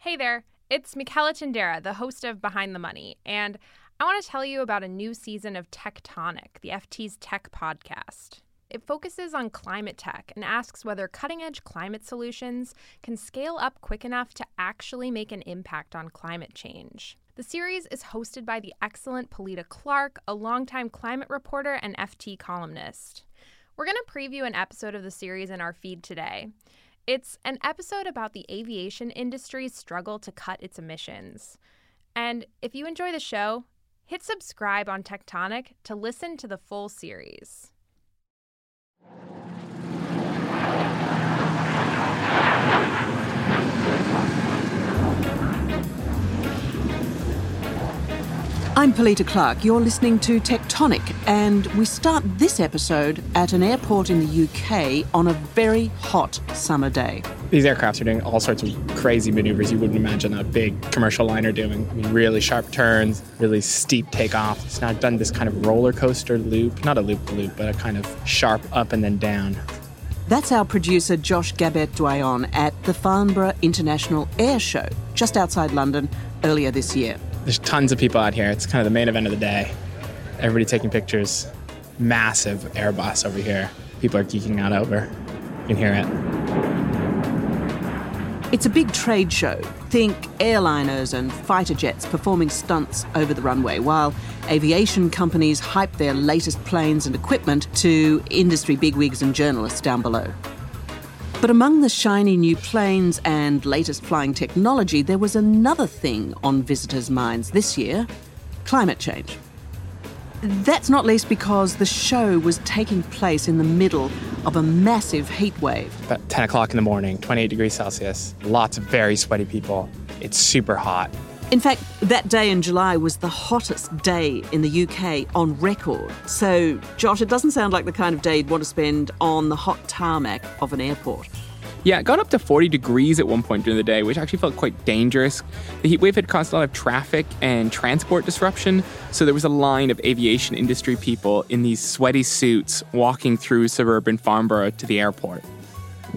Hey there, it's Michaela Tendera, the host of Behind the Money, and I want to tell you about a new season of Tectonic, the FT's tech podcast. It focuses on climate tech and asks whether cutting-edge climate solutions can scale up quick enough to actually make an impact on climate change. The series is hosted by the excellent Pilita Clark, a longtime climate reporter and FT columnist. We're going to preview an episode of the series in our feed today. It's an episode about the aviation industry's struggle to cut its emissions. And if you enjoy the show, hit subscribe on Tectonic to listen to the full series. I'm Pilita Clark. You're listening to Tectonic, and we start this episode at an airport in the UK on a very hot summer day. These aircraft are doing all sorts of crazy maneuvers you wouldn't imagine a big commercial liner doing. I mean, really sharp turns, really steep takeoff. It's now done this kind of roller coaster loop, not a loop-de-loop, but a kind of sharp up and then down. That's our producer Josh Gabbatt-Doyon at the Farnborough International Air Show, just outside London, earlier this year. There's tons of people out here. It's kind of the main event of the day. Everybody taking pictures. Massive Airbus over here. People are geeking out over. You can hear it. It's a big trade show. Think airliners and fighter jets performing stunts over the runway, while aviation companies hype their latest planes and equipment to industry bigwigs and journalists down below. But among the shiny new planes and latest flying technology, there was another thing on visitors' minds this year: climate change. That's not least because the show was taking place in the middle of a massive heat wave. About 10 o'clock in the morning, 28 degrees Celsius, lots of very sweaty people. It's super hot. In fact, that day in July was the hottest day in the UK on record. So, Josh, it doesn't sound like the kind of day you'd want to spend on the hot tarmac of an airport. Yeah, it got up to 40 degrees at one point during the day, which actually felt quite dangerous. The heat wave had caused a lot of traffic and transport disruption, so there was a line of aviation industry people in these sweaty suits walking through suburban Farnborough to the airport.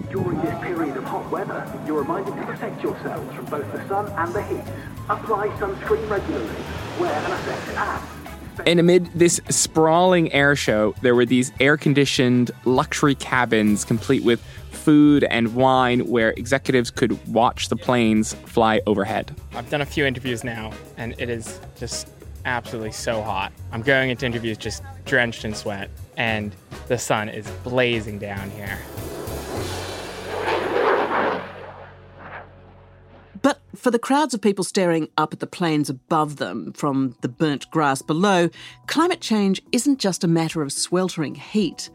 During this period of hot weather, you're reminded to protect yourselves from both the sun and the heat. Apply sunscreen regularly. Wear an effective hat. And amid this sprawling air show, there were these air-conditioned luxury cabins complete with food and wine where executives could watch the planes fly overhead. I've done a few interviews now, and it is just absolutely so hot. I'm going into interviews just drenched in sweat, and the sun is blazing down here. But for the crowds of people staring up at the planes above them from the burnt grass below, climate change isn't just a matter of sweltering heat.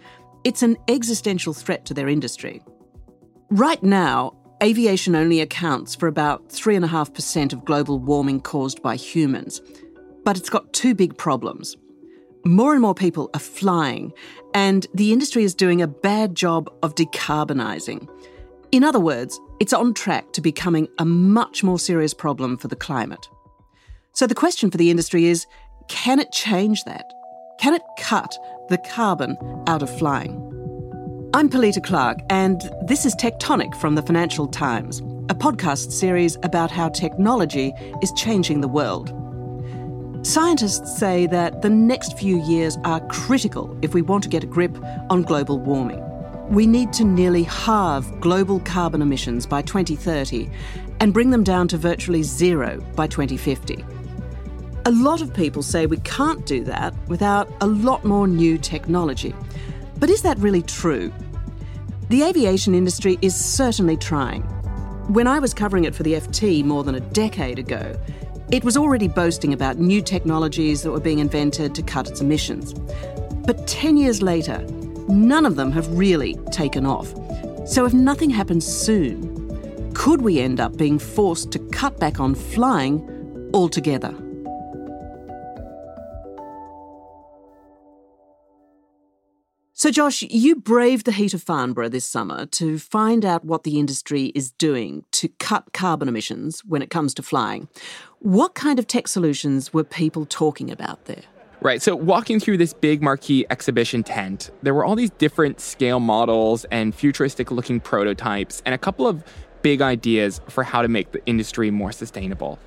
It's an existential threat to their industry. Right now, aviation only accounts for about 3.5% of global warming caused by humans. But it's got two big problems. More and more people are flying, and the industry is doing a bad job of decarbonising. In other words, it's on track to becoming a much more serious problem for the climate. So the question for the industry is, can it change that? Can it cut the carbon out of flying? I'm Pilita Clark, and this is Tectonic from the Financial Times, a podcast series about how technology is changing the world. Scientists say that the next few years are critical if we want to get a grip on global warming. We need to nearly halve global carbon emissions by 2030 and bring them down to virtually zero by 2050. A lot of people say we can't do that without a lot more new technology. But is that really true? The aviation industry is certainly trying. When I was covering it for the FT more than a decade ago, it was already boasting about new technologies that were being invented to cut its emissions. But 10 years later, none of them have really taken off. So if nothing happens soon, could we end up being forced to cut back on flying altogether? So Josh, you braved the heat of Farnborough this summer to find out what the industry is doing to cut carbon emissions when it comes to flying. What kind of tech solutions were people talking about there? Right, so walking through this big marquee exhibition tent, there were all these different scale models and futuristic-looking prototypes and a couple of big ideas for how to make the industry more sustainable.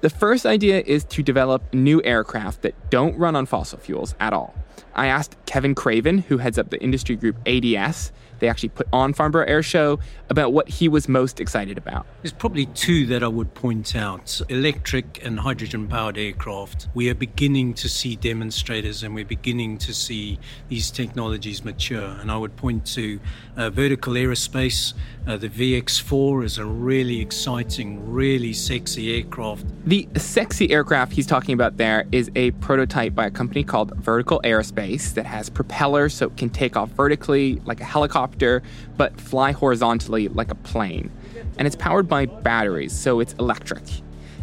The first idea is to develop new aircraft that don't run on fossil fuels at all. I asked Kevin Craven, who heads up the industry group ADS, they actually put on Farnborough Air Show, about what he was most excited about. There's probably two that I would point out. Electric and hydrogen-powered aircraft. We are beginning to see demonstrators and we're beginning to see these technologies mature. And I would point to Vertical Aerospace. The VX-4 is a really exciting, really sexy aircraft. The sexy aircraft he's talking about there is a prototype by a company called Vertical Aerospace that has propellers so it can take off vertically like a helicopter, but fly horizontally like a plane. And it's powered by batteries, so it's electric.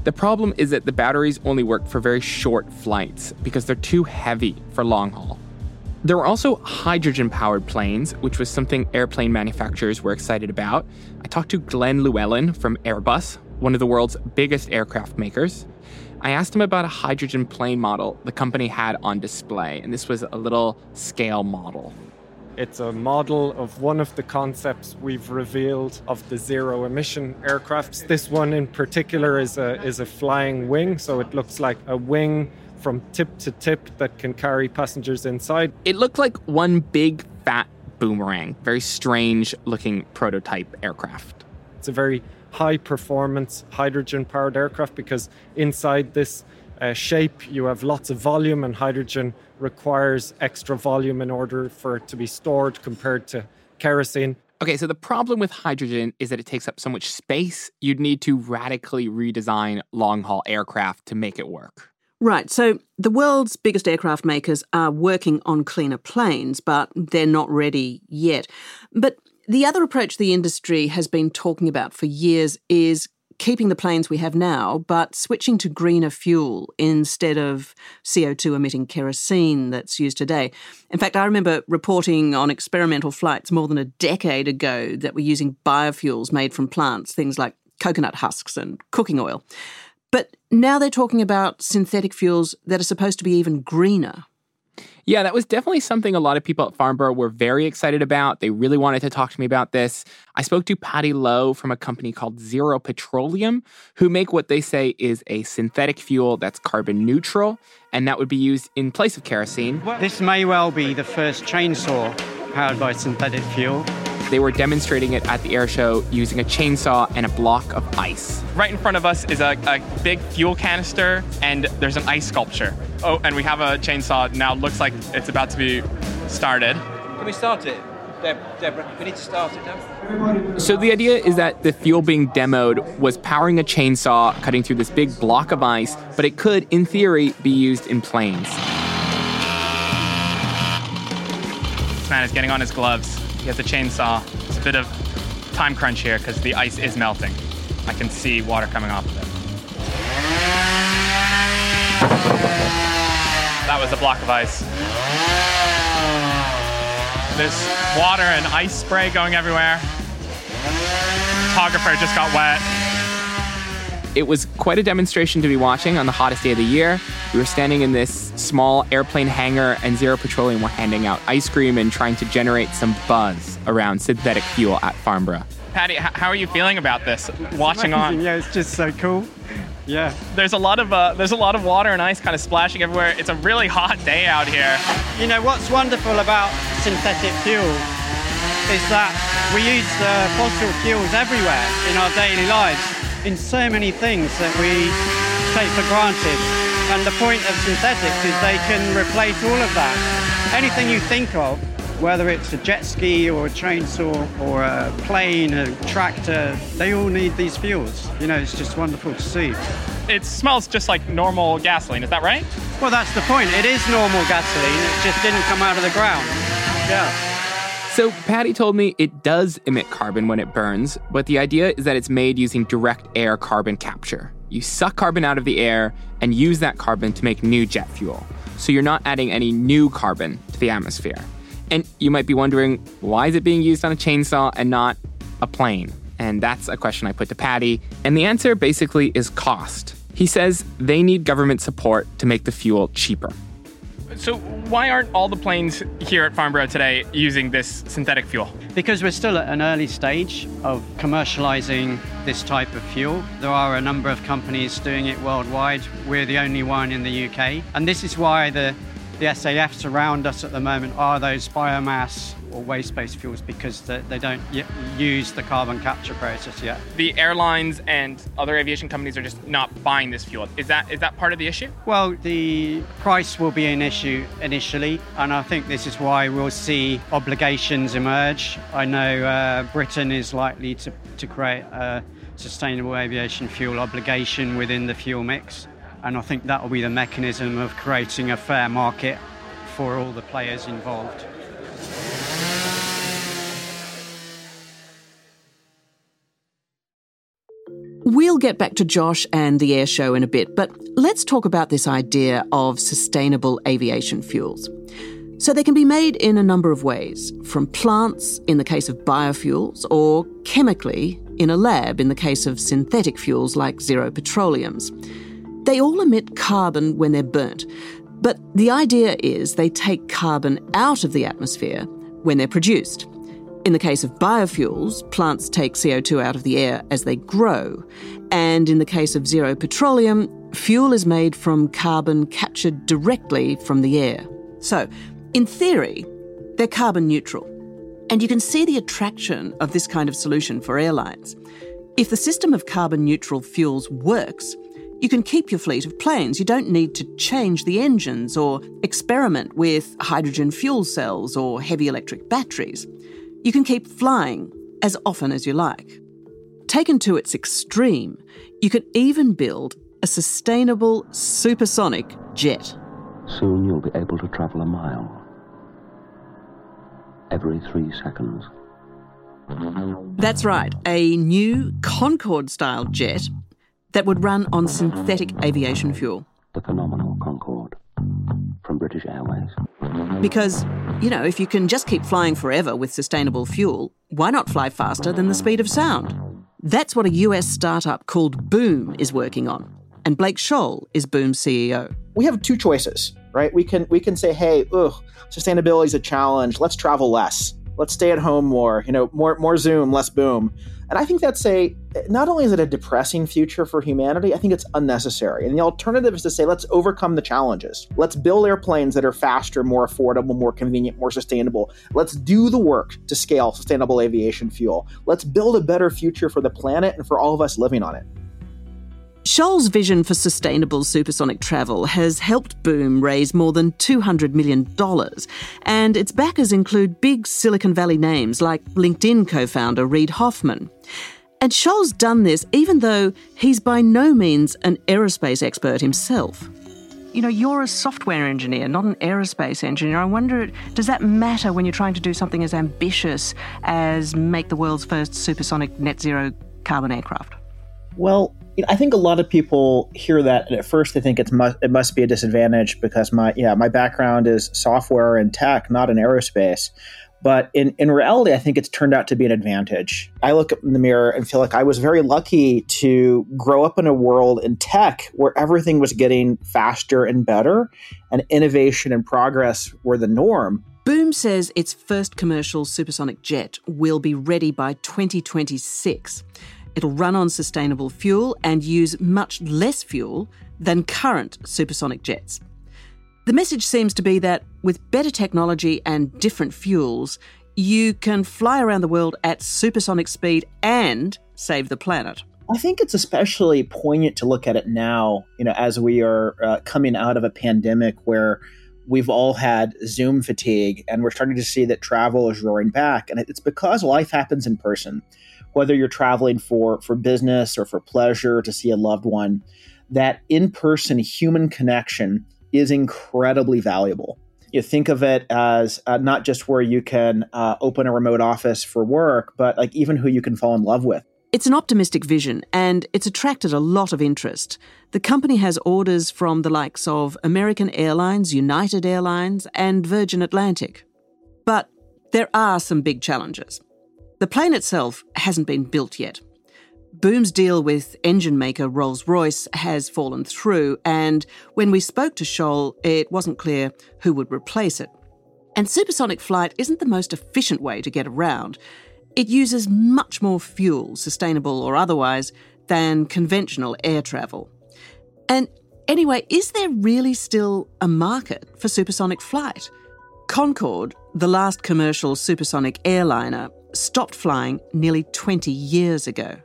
The problem is that the batteries only work for very short flights because they're too heavy for long haul. There were also hydrogen-powered planes, which was something airplane manufacturers were excited about. I talked to Glenn Llewellyn from Airbus, one of the world's biggest aircraft makers. I asked him about a hydrogen plane model the company had on display, and this was a little scale model. It's a model of one of the concepts we've revealed of the zero-emission aircrafts. This one in particular is a flying wing, so it looks like a wing from tip to tip that can carry passengers inside. It looked like one big, fat boomerang, very strange-looking prototype aircraft. It's a very high-performance, hydrogen-powered aircraft because inside this shape, you have lots of volume, and hydrogen requires extra volume in order for it to be stored compared to kerosene. Okay, so the problem with hydrogen is that it takes up so much space, you'd need to radically redesign long-haul aircraft to make it work. Right, so the world's biggest aircraft makers are working on cleaner planes, but they're not ready yet. But the other approach the industry has been talking about for years is keeping the planes we have now, but switching to greener fuel instead of CO2-emitting kerosene that's used today. In fact, I remember reporting on experimental flights more than a decade ago that were using biofuels made from plants, things like coconut husks and cooking oil. But now they're talking about synthetic fuels that are supposed to be even greener. Yeah, that was definitely something a lot of people at Farnborough were very excited about. They really wanted to talk to me about this. I spoke to Paddy Lowe from a company called Zero Petroleum, who make what they say is a synthetic fuel that's carbon neutral, and that would be used in place of kerosene. This may well be the first chainsaw powered by synthetic fuel. They were demonstrating it at the air show using a chainsaw and a block of ice. Right in front of us is a big fuel canister, and there's an ice sculpture. Oh, and we have a chainsaw now. Looks like it's about to be started. Can we start it? Deborah, we need to start it now. So the idea is that the fuel being demoed was powering a chainsaw, cutting through this big block of ice, but it could, in theory, be used in planes. This man is getting on his gloves. He has a chainsaw. It's a bit of time crunch here because the ice is melting. I can see water coming off of it. That was a block of ice. There's water and ice spray going everywhere. The photographer just got wet. It was quite a demonstration to be watching on the hottest day of the year. We were standing in this small airplane hangar, and Zero Petroleum were handing out ice cream and trying to generate some buzz around synthetic fuel at Farnborough. Paddy, how are you feeling about this? Watching on? Yeah, it's just so cool. Yeah, there's a lot of water and ice kind of splashing everywhere. It's a really hot day out here. You know what's wonderful about synthetic fuel is that we use fossil fuels everywhere in our daily lives, in so many things that we take for granted. And the point of synthetics is they can replace all of that. Anything you think of, whether it's a jet ski or a chainsaw or a plane, a tractor, they all need these fuels. You know, it's just wonderful to see. It smells just like normal gasoline, is that right? Well, that's the point. It is normal gasoline. It just didn't come out of the ground. Yeah. So Paddy told me it does emit carbon when it burns, but the idea is that it's made using direct air carbon capture. You suck carbon out of the air and use that carbon to make new jet fuel. So you're not adding any new carbon to the atmosphere. And you might be wondering, why is it being used on a chainsaw and not a plane? And that's a question I put to Paddy. And the answer basically is cost. He says they need government support to make the fuel cheaper. So Why aren't all the planes here at Farnborough today using this synthetic fuel? Because we're still at an early stage of commercializing this type of fuel. There are a number of companies doing it worldwide. We're the only one in the UK. And this is why the SAFs around us at the moment are those biomass or waste-based fuels, because they don't use the carbon capture process yet. The airlines and other aviation companies are just not buying this fuel. Is that part of the issue? Well, the price will be an issue initially, and I think this is why we'll see obligations emerge. I know Britain is likely to create a sustainable aviation fuel obligation within the fuel mix. And I think that will be the mechanism of creating a fair market for all the players involved. We'll get back to Josh and the air show in a bit, but let's talk about this idea of sustainable aviation fuels. So they can be made in a number of ways, from plants in the case of biofuels, or chemically in a lab in the case of synthetic fuels like Zero Petroleums. They all emit carbon when they're burnt, but the idea is they take carbon out of the atmosphere when they're produced. In the case of biofuels, plants take CO2 out of the air as they grow, and in the case of Zero Petroleum, fuel is made from carbon captured directly from the air. So, in theory, they're carbon neutral, and you can see the attraction of this kind of solution for airlines. If the system of carbon neutral fuels works, you can keep your fleet of planes. You don't need to change the engines or experiment with hydrogen fuel cells or heavy electric batteries. You can keep flying as often as you like. Taken to its extreme, you could even build a sustainable supersonic jet. Soon you'll be able to travel a mile every 3 seconds. That's right, a new Concorde-style jet that would run on synthetic aviation fuel. The phenomenal Concorde from British Airways. Because, if you can just keep flying forever with sustainable fuel, why not fly faster than the speed of sound? That's what a US startup called Boom is working on. And Blake Scholl is Boom's CEO. We have two choices, right? We can say, hey, sustainability is a challenge. Let's travel less. Let's stay at home more. More Zoom, less Boom. And I think that's not only is it a depressing future for humanity, I think it's unnecessary. And the alternative is to say, let's overcome the challenges. Let's build airplanes that are faster, more affordable, more convenient, more sustainable. Let's do the work to scale sustainable aviation fuel. Let's build a better future for the planet and for all of us living on it. Scholl's vision for sustainable supersonic travel has helped Boom raise more than $200 million, and its backers include big Silicon Valley names like LinkedIn co-founder Reid Hoffman. And Scholl's done this even though he's by no means an aerospace expert himself. You're a software engineer, not an aerospace engineer. I wonder, does that matter when you're trying to do something as ambitious as make the world's first supersonic net zero carbon aircraft? Well, I think a lot of people hear that, and at first they think it must be a disadvantage because my background is software and tech, not in aerospace. But in reality, I think it's turned out to be an advantage. I look in the mirror and feel like I was very lucky to grow up in a world in tech where everything was getting faster and better, and innovation and progress were the norm. Boom says its first commercial supersonic jet will be ready by 2026. It'll run on sustainable fuel and use much less fuel than current supersonic jets. The message seems to be that with better technology and different fuels, you can fly around the world at supersonic speed and save the planet. I think it's especially poignant to look at it now, as we are coming out of a pandemic where we've all had Zoom fatigue and we're starting to see that travel is roaring back. And it's because life happens in person. Whether you're traveling for business or for pleasure to see a loved one, that in-person human connection is incredibly valuable. You think of it as not just where you can open a remote office for work, but like even who you can fall in love with. It's an optimistic vision and it's attracted a lot of interest. The company has orders from the likes of American Airlines, United Airlines and Virgin Atlantic. But there are some big challenges. The plane itself hasn't been built yet. Boom's deal with engine maker Rolls-Royce has fallen through, and when we spoke to Scholl, it wasn't clear who would replace it. And supersonic flight isn't the most efficient way to get around. It uses much more fuel, sustainable or otherwise, than conventional air travel. And anyway, is there really still a market for supersonic flight? Concorde, the last commercial supersonic airliner, stopped flying nearly 20 years ago.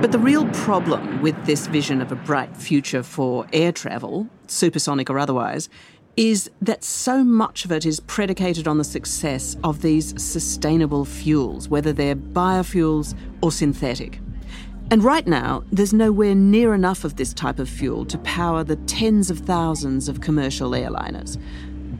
But the real problem with this vision of a bright future for air travel, supersonic or otherwise, is that so much of it is predicated on the success of these sustainable fuels, whether they're biofuels or synthetic. And right now, there's nowhere near enough of this type of fuel to power the tens of thousands of commercial airliners.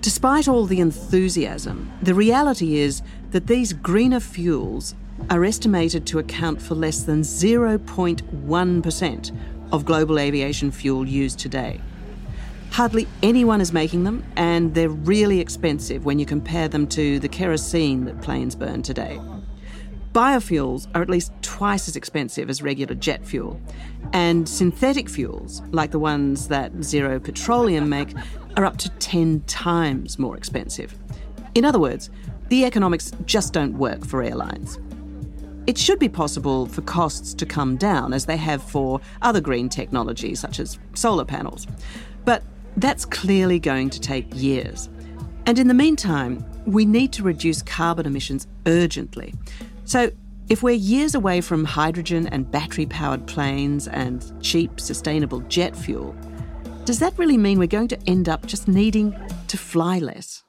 Despite all the enthusiasm, the reality is that these greener fuels are estimated to account for less than 0.1% of global aviation fuel used today. Hardly anyone is making them, and they're really expensive when you compare them to the kerosene that planes burn today. Biofuels are at least twice as expensive as regular jet fuel, and synthetic fuels, like the ones that Zero Petroleum make, are up to 10 times more expensive. In other words, the economics just don't work for airlines. It should be possible for costs to come down, as they have for other green technologies, such as solar panels. But that's clearly going to take years. And in the meantime, we need to reduce carbon emissions urgently. So if we're years away from hydrogen and battery-powered planes and cheap, sustainable jet fuel, does that really mean we're going to end up just needing to fly less?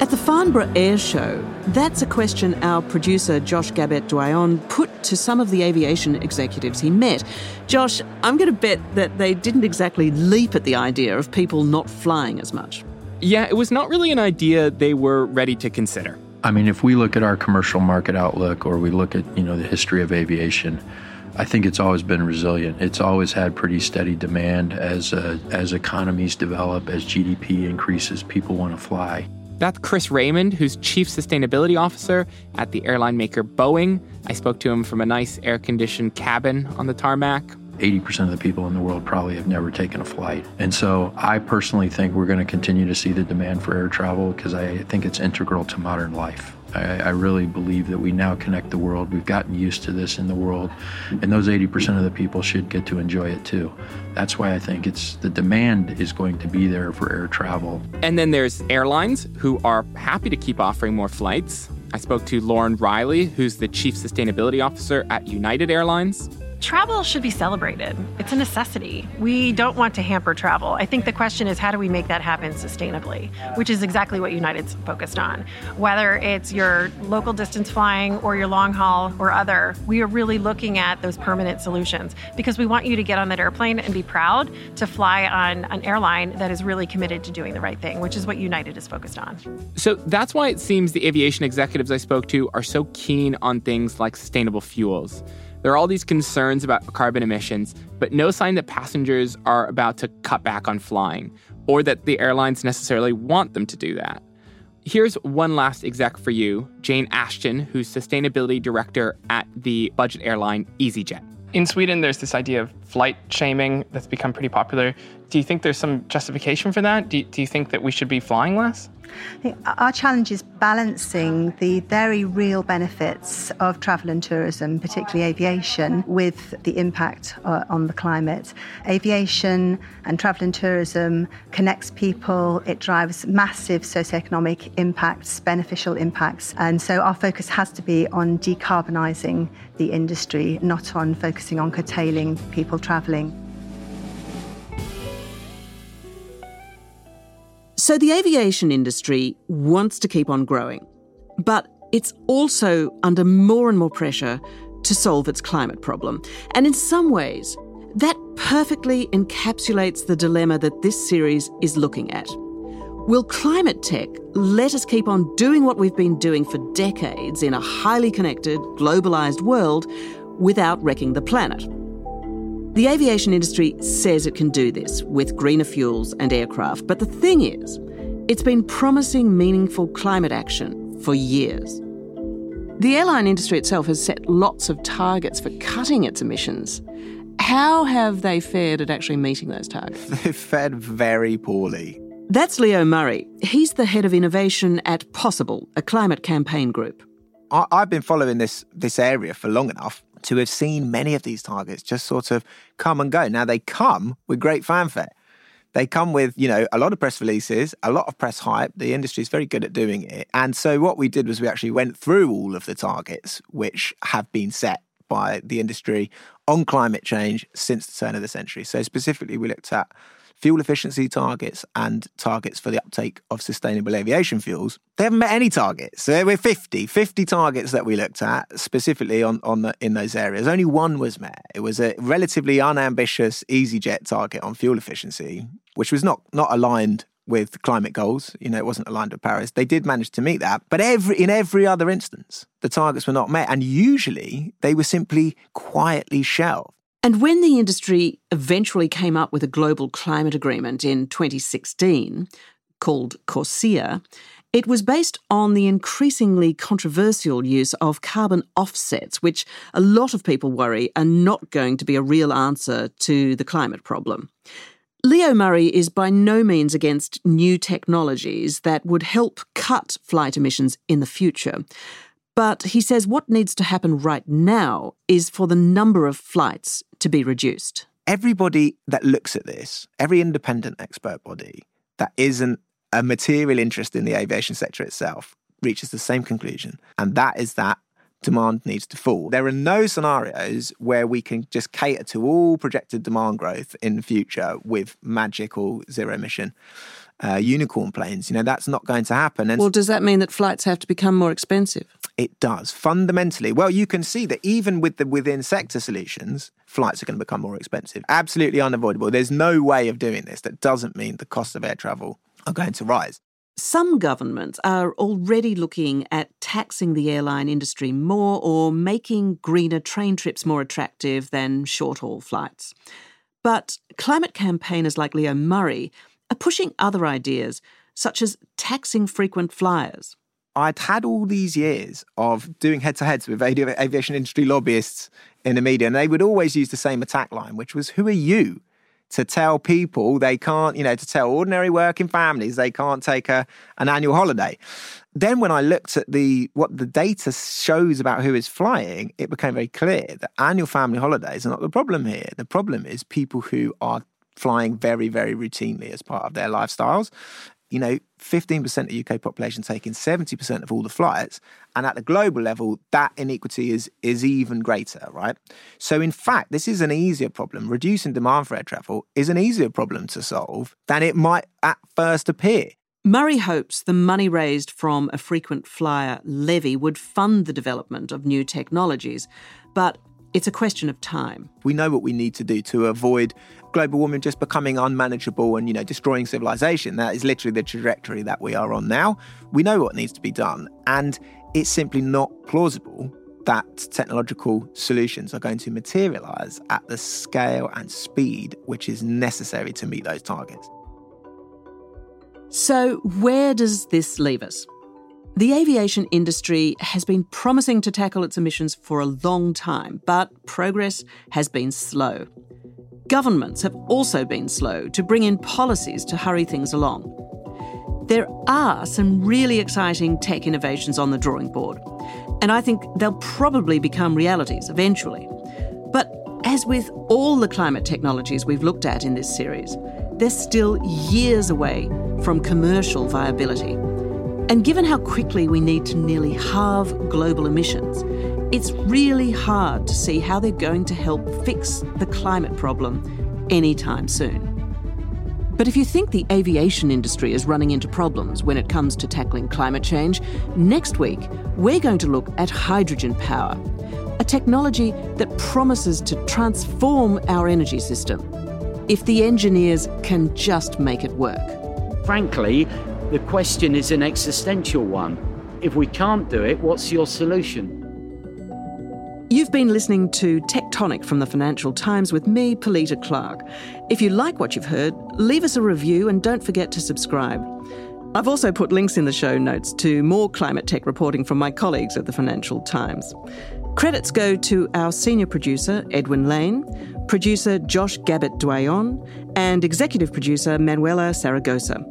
At the Farnborough Air Show, that's a question our producer Josh Gabbatt-Doyon put to some of the aviation executives he met. Josh, I'm going to bet that they didn't exactly leap at the idea of people not flying as much. Yeah, it was not really an idea they were ready to consider. I mean, if we look at our commercial market outlook, or we look at, the history of aviation, I think it's always been resilient. It's always had pretty steady demand as economies develop, as GDP increases, people want to fly. That's Chris Raymond, who's Chief Sustainability Officer at the airline maker Boeing. I spoke to him from a nice air-conditioned cabin on the tarmac. 80% of the people in the world probably have never taken a flight. And so I personally think we're going to continue to see the demand for air travel, because I think it's integral to modern life. I really believe that we now connect the world. We've gotten used to this in the world, and those 80% of the people should get to enjoy it too. That's why I think the demand is going to be there for air travel. And then there's airlines who are happy to keep offering more flights. I spoke to Lauren Riley, who's the Chief Sustainability Officer at United Airlines. Travel should be celebrated. It's a necessity. We don't want to hamper travel. I think the question is, how do we make that happen sustainably, which is exactly what United's focused on. Whether it's your local distance flying or your long haul or other, we are really looking at those permanent solutions, because we want you to get on that airplane and be proud to fly on an airline that is really committed to doing the right thing, which is what United is focused on. So that's why it seems the aviation executives I spoke to are so keen on things like sustainable fuels. There are all these concerns about carbon emissions, but no sign that passengers are about to cut back on flying, or that the airlines necessarily want them to do that. Here's one last exec for you, Jane Ashton, who's sustainability director at the budget airline EasyJet. In Sweden, there's this idea of flight shaming that's become pretty popular. Do you think there's some justification for that? Do you think that we should be flying less? Our challenge is balancing the very real benefits of travel and tourism, particularly aviation, with the impact on the climate. Aviation and travel and tourism connects people. It drives massive socioeconomic impacts, beneficial impacts. And so our focus has to be on decarbonising the industry, not on focusing on curtailing people travelling. So the aviation industry wants to keep on growing, but it's also under more and more pressure to solve its climate problem. And in some ways, that perfectly encapsulates the dilemma that this series is looking at. Will climate tech let us keep on doing what we've been doing for decades in a highly connected, globalised world without wrecking the planet? The aviation industry says it can do this with greener fuels and aircraft, but the thing is, it's been promising meaningful climate action for years. The airline industry itself has set lots of targets for cutting its emissions. How have they fared at actually meeting those targets? They've fared very poorly. That's Leo Murray. He's the head of innovation at Possible, a climate campaign group. I've been following this area for long enough to have seen many of these targets just sort of come and go. Now, they come with great fanfare. They come with, a lot of press releases, a lot of press hype. The industry is very good at doing it. And so what we did was we actually went through all of the targets which have been set by the industry on climate change since the turn of the century. So specifically, we looked at fuel efficiency targets and targets for the uptake of sustainable aviation fuels. They haven't met any targets. So there were 50 targets that we looked at specifically in those areas. Only one was met. It was a relatively unambitious EasyJet target on fuel efficiency, which was not aligned with climate goals. It wasn't aligned with Paris. They did manage to meet that. But in every other instance, the targets were not met. And usually they were simply quietly shelved. And when the industry eventually came up with a global climate agreement in 2016, called CORSIA, it was based on the increasingly controversial use of carbon offsets, which a lot of people worry are not going to be a real answer to the climate problem. Leo Murray is by no means against new technologies that would help cut flight emissions in the future. But he says what needs to happen right now is for the number of flights to be reduced. Everybody that looks at this, every independent expert body that isn't a material interest in the aviation sector itself, reaches the same conclusion. And that is that demand needs to fall. There are no scenarios where we can just cater to all projected demand growth in the future with magical zero emission unicorn planes. That's not going to happen. And well, does that mean that flights have to become more expensive? It does, fundamentally. Well, you can see that even with the within-sector solutions, flights are going to become more expensive. Absolutely unavoidable. There's no way of doing this that doesn't mean the cost of air travel are going to rise. Some governments are already looking at taxing the airline industry more or making greener train trips more attractive than short-haul flights. But climate campaigners like Leo Murray are pushing other ideas, such as taxing frequent flyers. I'd had all these years of doing head-to-heads with aviation industry lobbyists in the media, and they would always use the same attack line, which was, who are you to tell people they can't, to tell ordinary working families they can't take an annual holiday? Then when I looked at what the data shows about who is flying, it became very clear that annual family holidays are not the problem here. The problem is people who are flying very, very routinely as part of their lifestyles. 15% of the UK population taking 70% of all the flights. And at the global level, that inequity is even greater, right? So in fact, this is an easier problem. Reducing demand for air travel is an easier problem to solve than it might at first appear. Murray hopes the money raised from a frequent flyer levy would fund the development of new technologies, but it's a question of time. We know what we need to do to avoid global warming just becoming unmanageable and, destroying civilization. That is literally the trajectory that we are on now. We know what needs to be done. And it's simply not plausible that technological solutions are going to materialise at the scale and speed which is necessary to meet those targets. So where does this leave us? The aviation industry has been promising to tackle its emissions for a long time, but progress has been slow. Governments have also been slow to bring in policies to hurry things along. There are some really exciting tech innovations on the drawing board, and I think they'll probably become realities eventually. But as with all the climate technologies we've looked at in this series, they're still years away from commercial viability. And given how quickly we need to nearly halve global emissions, it's really hard to see how they're going to help fix the climate problem anytime soon. But if you think the aviation industry is running into problems when it comes to tackling climate change, next week we're going to look at hydrogen power, a technology that promises to transform our energy system, if the engineers can just make it work. Frankly, the question is an existential one. If we can't do it, what's your solution? You've been listening to Tectonic from the Financial Times with me, Pilita Clark. If you like what you've heard, leave us a review and don't forget to subscribe. I've also put links in the show notes to more climate tech reporting from my colleagues at the Financial Times. Credits go to our senior producer, Edwin Lane, producer Josh Gabbatt-Doyon, and executive producer Manuela Saragosa.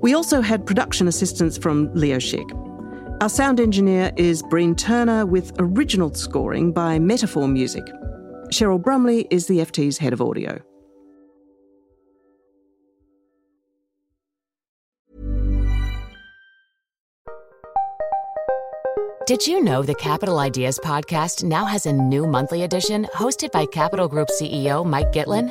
We also had production assistance from Leo Schick. Our sound engineer is Breen Turner, with original scoring by Metaphor Music. Cheryl Brumley is the FT's head of audio. Did you know the Capital Ideas podcast now has a new monthly edition hosted by Capital Group CEO Mike Gitlin?